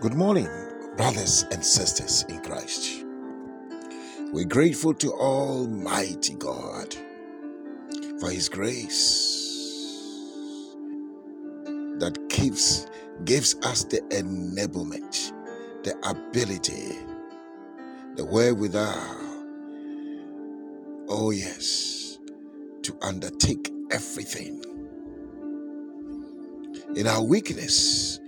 Good morning, brothers and sisters in Christ. We're grateful to Almighty God for His grace that gives us the enablement, the ability, the wherewithal, oh yes, to undertake everything. In our weakness,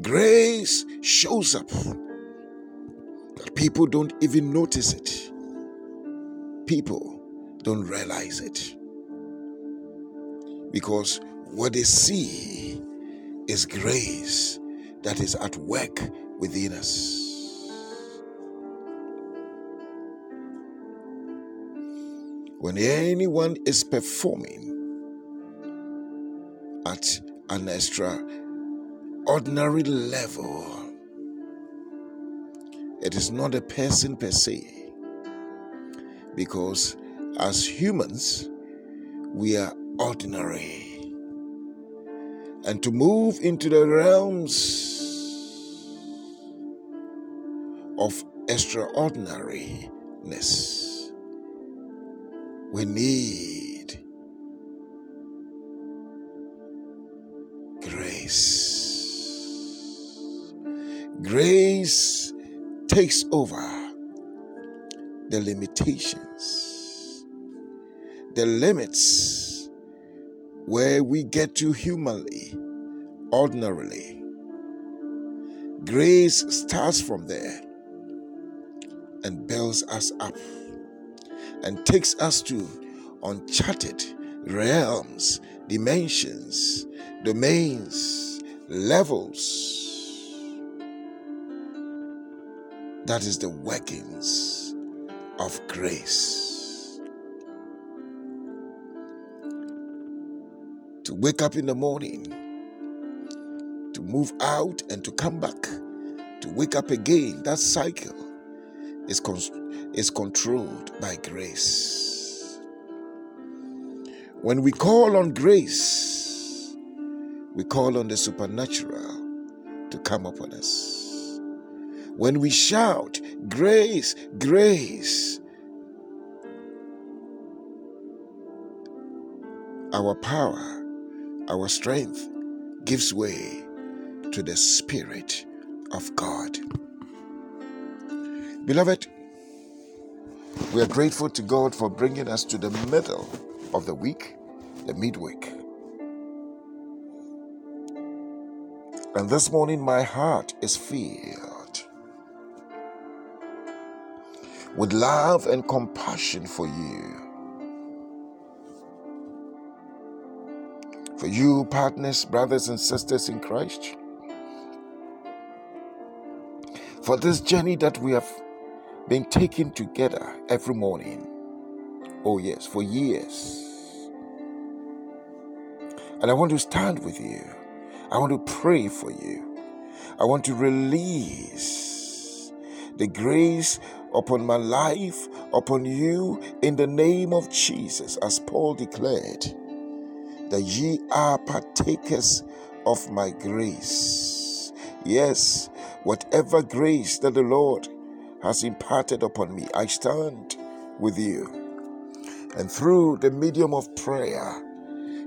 grace shows up that people don't even notice it. People don't realize it. Because what they see is grace that is at work within us. When anyone is performing at an extraordinary level, it is not a person per se, because as humans, we are ordinary. And to move into the realms of extraordinariness, we need grace. Grace takes over the limitations, the limits where we get to humanly, ordinarily. Grace starts from there and builds us up and takes us to uncharted realms, dimensions, domains, levels. That is the workings of grace. To wake up in the morning, to move out and to come back, to wake up again, that cycle is controlled by grace. When we call on grace, we call on the supernatural to come upon us. When we shout, grace, grace, our power, our strength gives way to the Spirit of God. Beloved, we are grateful to God for bringing us to the middle of the week, the midweek. And this morning, my heart is filled with love and compassion for you. For you, partners, brothers and sisters in Christ. For this journey that we have been taking together every morning. Oh yes, for years. And I want to stand with you. I want to pray for you. I want to release the grace upon my life, upon you, in the name of Jesus, as Paul declared, that ye are partakers of my grace. Yes, whatever grace that the Lord has imparted upon me, I stand with you. And through the medium of prayer,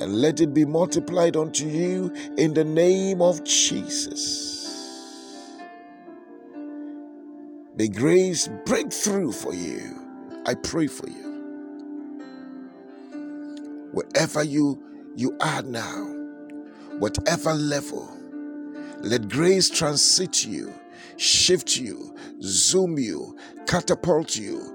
and let it be multiplied unto you in the name of Jesus. May grace break through for you. I pray for you. Wherever you are now, whatever level, let grace transit you, shift you, zoom you, catapult you.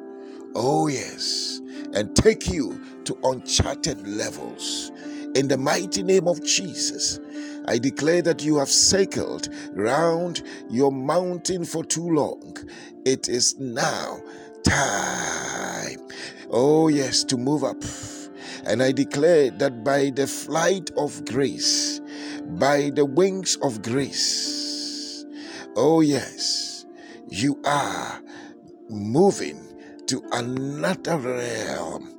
Oh yes, and take you to uncharted levels. In the mighty name of Jesus, I declare that you have circled round your mountain for too long. It is now time, oh yes, to move up. And I declare that by the flight of grace, by the wings of grace, oh yes, you are moving to another realm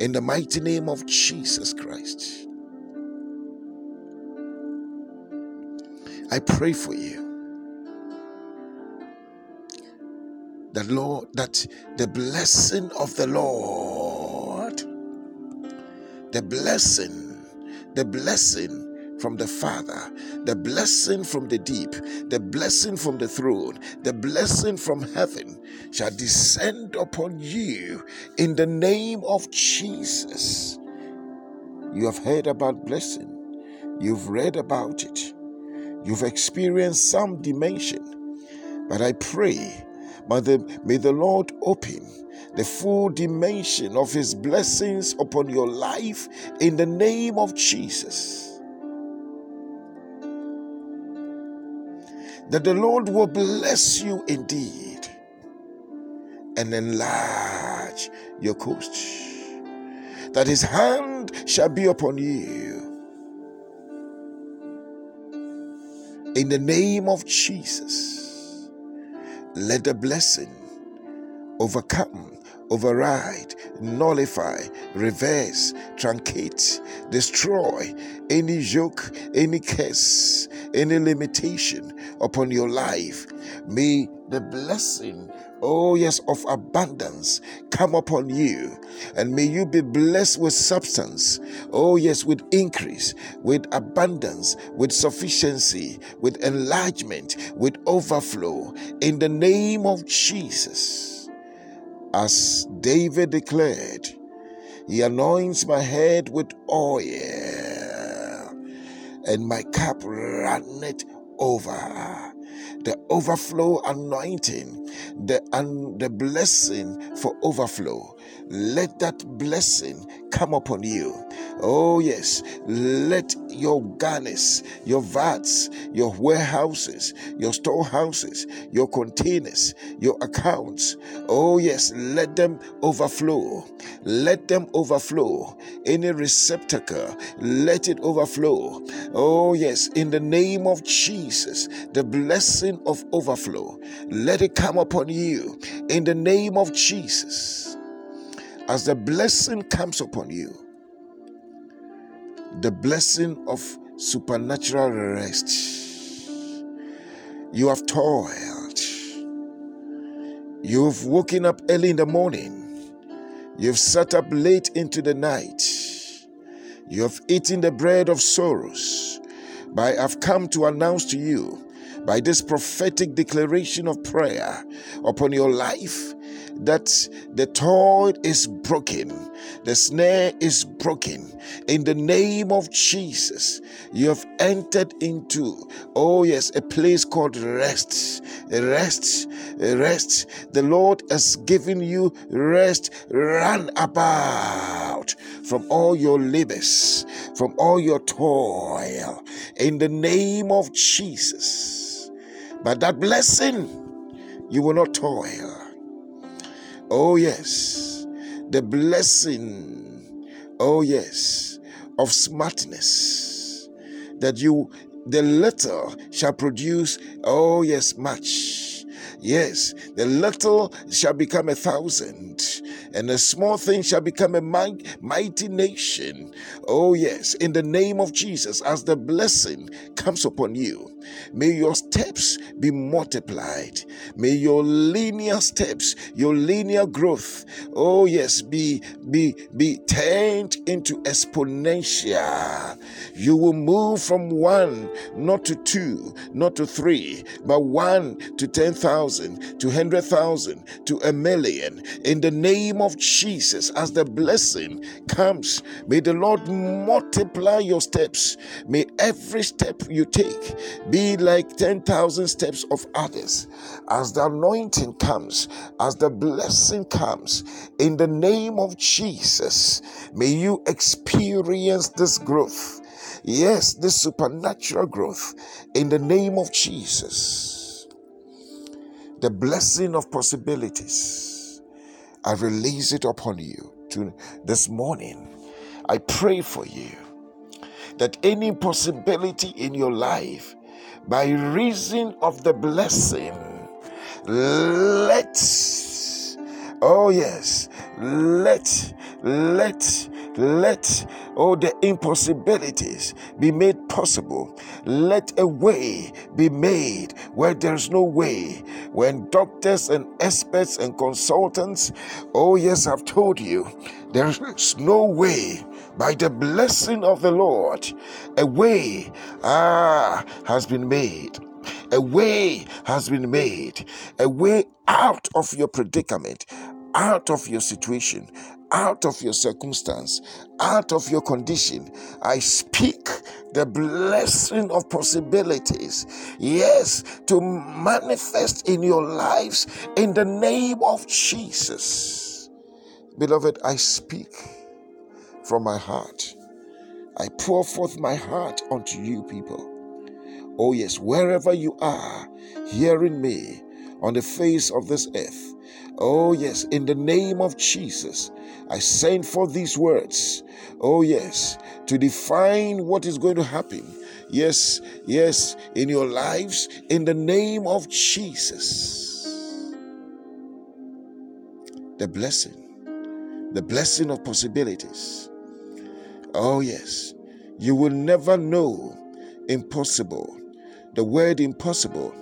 in the mighty name of Jesus Christ. I pray for you. the Lord, that the blessing of the Lord, the blessing from the Father, the blessing from the deep, the blessing from the throne, the blessing from heaven shall descend upon you in the name of Jesus. You have heard about blessing. You've read about it. You've experienced some dimension. But I pray, may the Lord open the full dimension of his blessings upon your life in the name of Jesus. That the Lord will bless you indeed and enlarge your coast. That his hand shall be upon you. In the name of Jesus, let the blessing overcome, override, nullify, reverse, truncate, destroy any yoke, any curse, any limitation upon your life. May the blessing, oh yes, of abundance come upon you, and may you be blessed with substance, oh yes, with increase, with abundance, with sufficiency, with enlargement, with overflow, in the name of Jesus. As David declared, he anoints my head with oil, and my cup runneth over. The overflow anointing, the blessing for overflow. Let that blessing come upon you. Oh yes, let your garners, your vats, your warehouses, your storehouses, your containers, your accounts, oh yes, let them overflow. Let them overflow. Any receptacle, let it overflow. Oh yes, in the name of Jesus, the blessing of overflow, let it come upon you in the name of Jesus. As the blessing comes upon you, the blessing of supernatural rest. You have toiled. You've woken up early in the morning. You've sat up late into the night. You have eaten the bread of sorrows. But I've come to announce to you, by this prophetic declaration of prayer upon your life, that the toil is broken, the snare is broken. In the name of Jesus, you have entered into, oh yes, a place called rest. Rest, rest. The Lord has given you rest. Run about from all your labors, from all your toil. In the name of Jesus. But that blessing, you will not toil. Oh yes, the blessing, oh yes, of smartness, that the little shall produce, oh yes, much. Yes, the little shall become 1,000, and a small thing shall become a mighty nation. Oh yes, in the name of Jesus, as the blessing comes upon you, may your steps be multiplied. May your linear steps, your linear growth, oh yes, be turned into exponential. You will move from 1, not to 2, not to 3, but 1 to 10,000, to 100,000, to 1,000,000. In the name of Jesus, as the blessing comes, may the Lord multiply your steps. May every step you take be like 10,000 steps of others. As the anointing comes, as the blessing comes, in the name of Jesus, may you experience this growth. Yes, this supernatural growth, in the name of Jesus. The blessing of possibilities, I release it upon you this morning. I pray for you that any possibility in your life, by reason of the blessing, let the impossibilities be made possible. Let a way be made where there's no way. when doctors and experts and consultants, oh yes, I've told you, there is no way, by the blessing of the Lord, a way has been made. A way has been made. A way out of your predicament, out of your situation, out of your circumstance, out of your condition. I speak the blessing of possibilities, yes, to manifest in your lives in the name of Jesus. Beloved, I speak from my heart. I pour forth my heart unto you people. Oh yes, wherever you are hearing me on the face of this earth, oh yes, in the name of Jesus, I send forth these words, oh yes, to define what is going to happen, yes, yes, in your lives, in the name of Jesus. The blessing of possibilities. Oh yes, you will never know impossible. The word impossible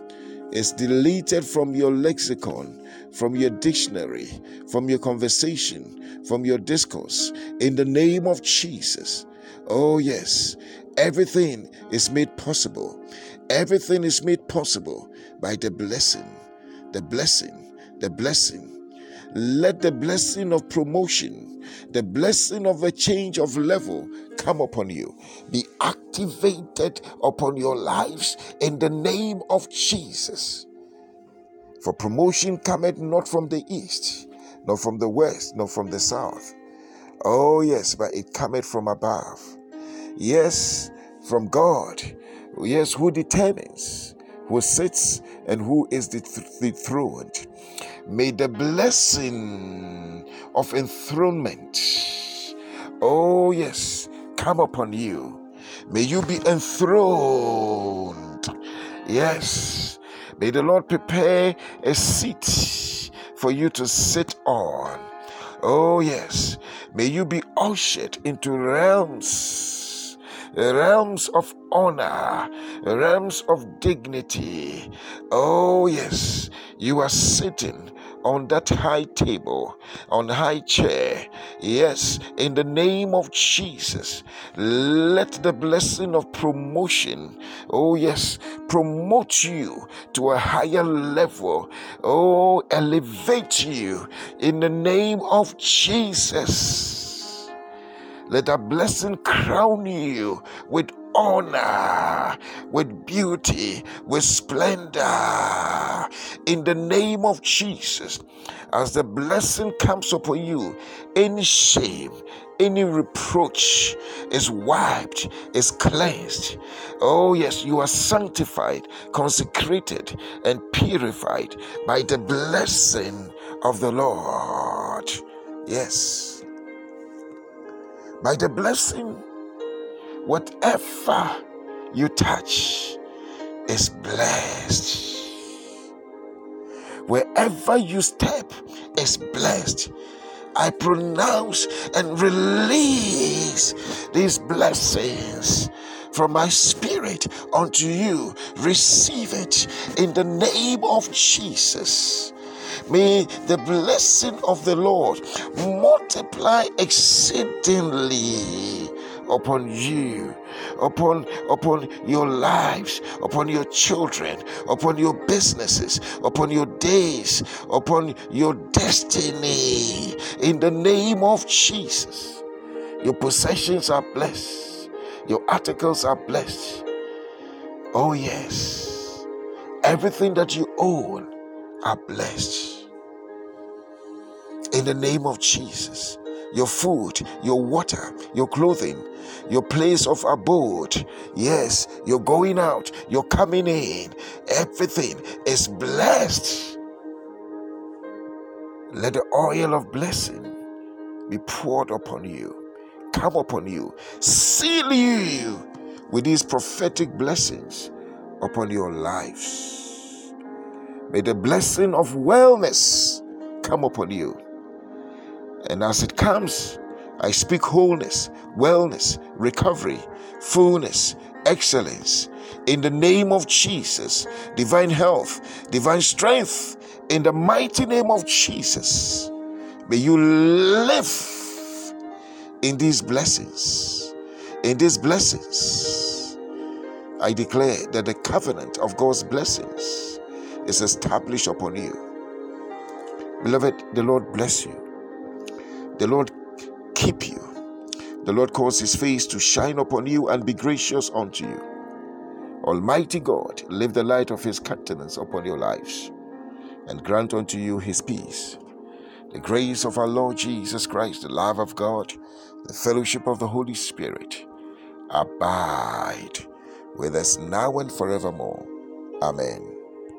is deleted from your lexicon, from your dictionary, from your conversation, from your discourse, in the name of Jesus. Oh yes, everything is made possible. Everything is made possible by the blessing, the blessing, the blessing. Let the blessing of promotion, the blessing of a change of level come upon you. Be activated upon your lives in the name of Jesus. For promotion cometh not from the east, nor from the west, nor from the south. Oh yes, but it cometh from above. Yes, from God. Yes, who determines, who sits and who is dethroned. May the blessing of enthronement, oh yes, come upon you. May you be enthroned. Yes. May the Lord prepare a seat for you to sit on. Oh yes. May you be ushered into realms of honor, realms of dignity. Oh yes, you are sitting on that high table, on high chair. Yes, in the name of Jesus, let the blessing of promotion, oh yes, promote you to a higher level. Oh, elevate you in the name of Jesus. Let a blessing crown you with honor, with beauty, with splendor, in the name of Jesus. As the blessing comes upon you, any shame, any reproach is wiped, is cleansed. Oh yes, you are sanctified, consecrated, and purified by the blessing of the Lord. Yes. By the blessing, whatever you touch is blessed. Wherever you step is blessed. I pronounce and release these blessings from my spirit unto you. Receive it in the name of Jesus. May the blessing of the Lord multiply exceedingly upon you, upon your lives, upon your children, upon your businesses, upon your days, upon your destiny. In the name of Jesus, your possessions are blessed. Your articles are blessed. Oh yes, everything that you own are blessed in the name of Jesus. Your food, your water, your clothing, your place of abode, yes, your going out, your coming in, everything is blessed. Let the oil of blessing be poured upon you, come upon you, seal you with these prophetic blessings upon your lives. May the blessing of wellness come upon you. And as it comes, I speak wholeness, wellness, recovery, fullness, excellence. in the name of Jesus. Divine health, divine strength, in the mighty name of Jesus. May you live in these blessings. In these blessings, I declare that the covenant of God's blessings is established upon you. Beloved, the Lord bless you. The Lord keep you. The Lord cause his face to shine upon you and be gracious unto you. Almighty God, lift the light of his countenance upon your lives and grant unto you his peace. The grace of our Lord Jesus Christ, the love of God, the fellowship of the Holy Spirit abide with us now and forevermore. Amen.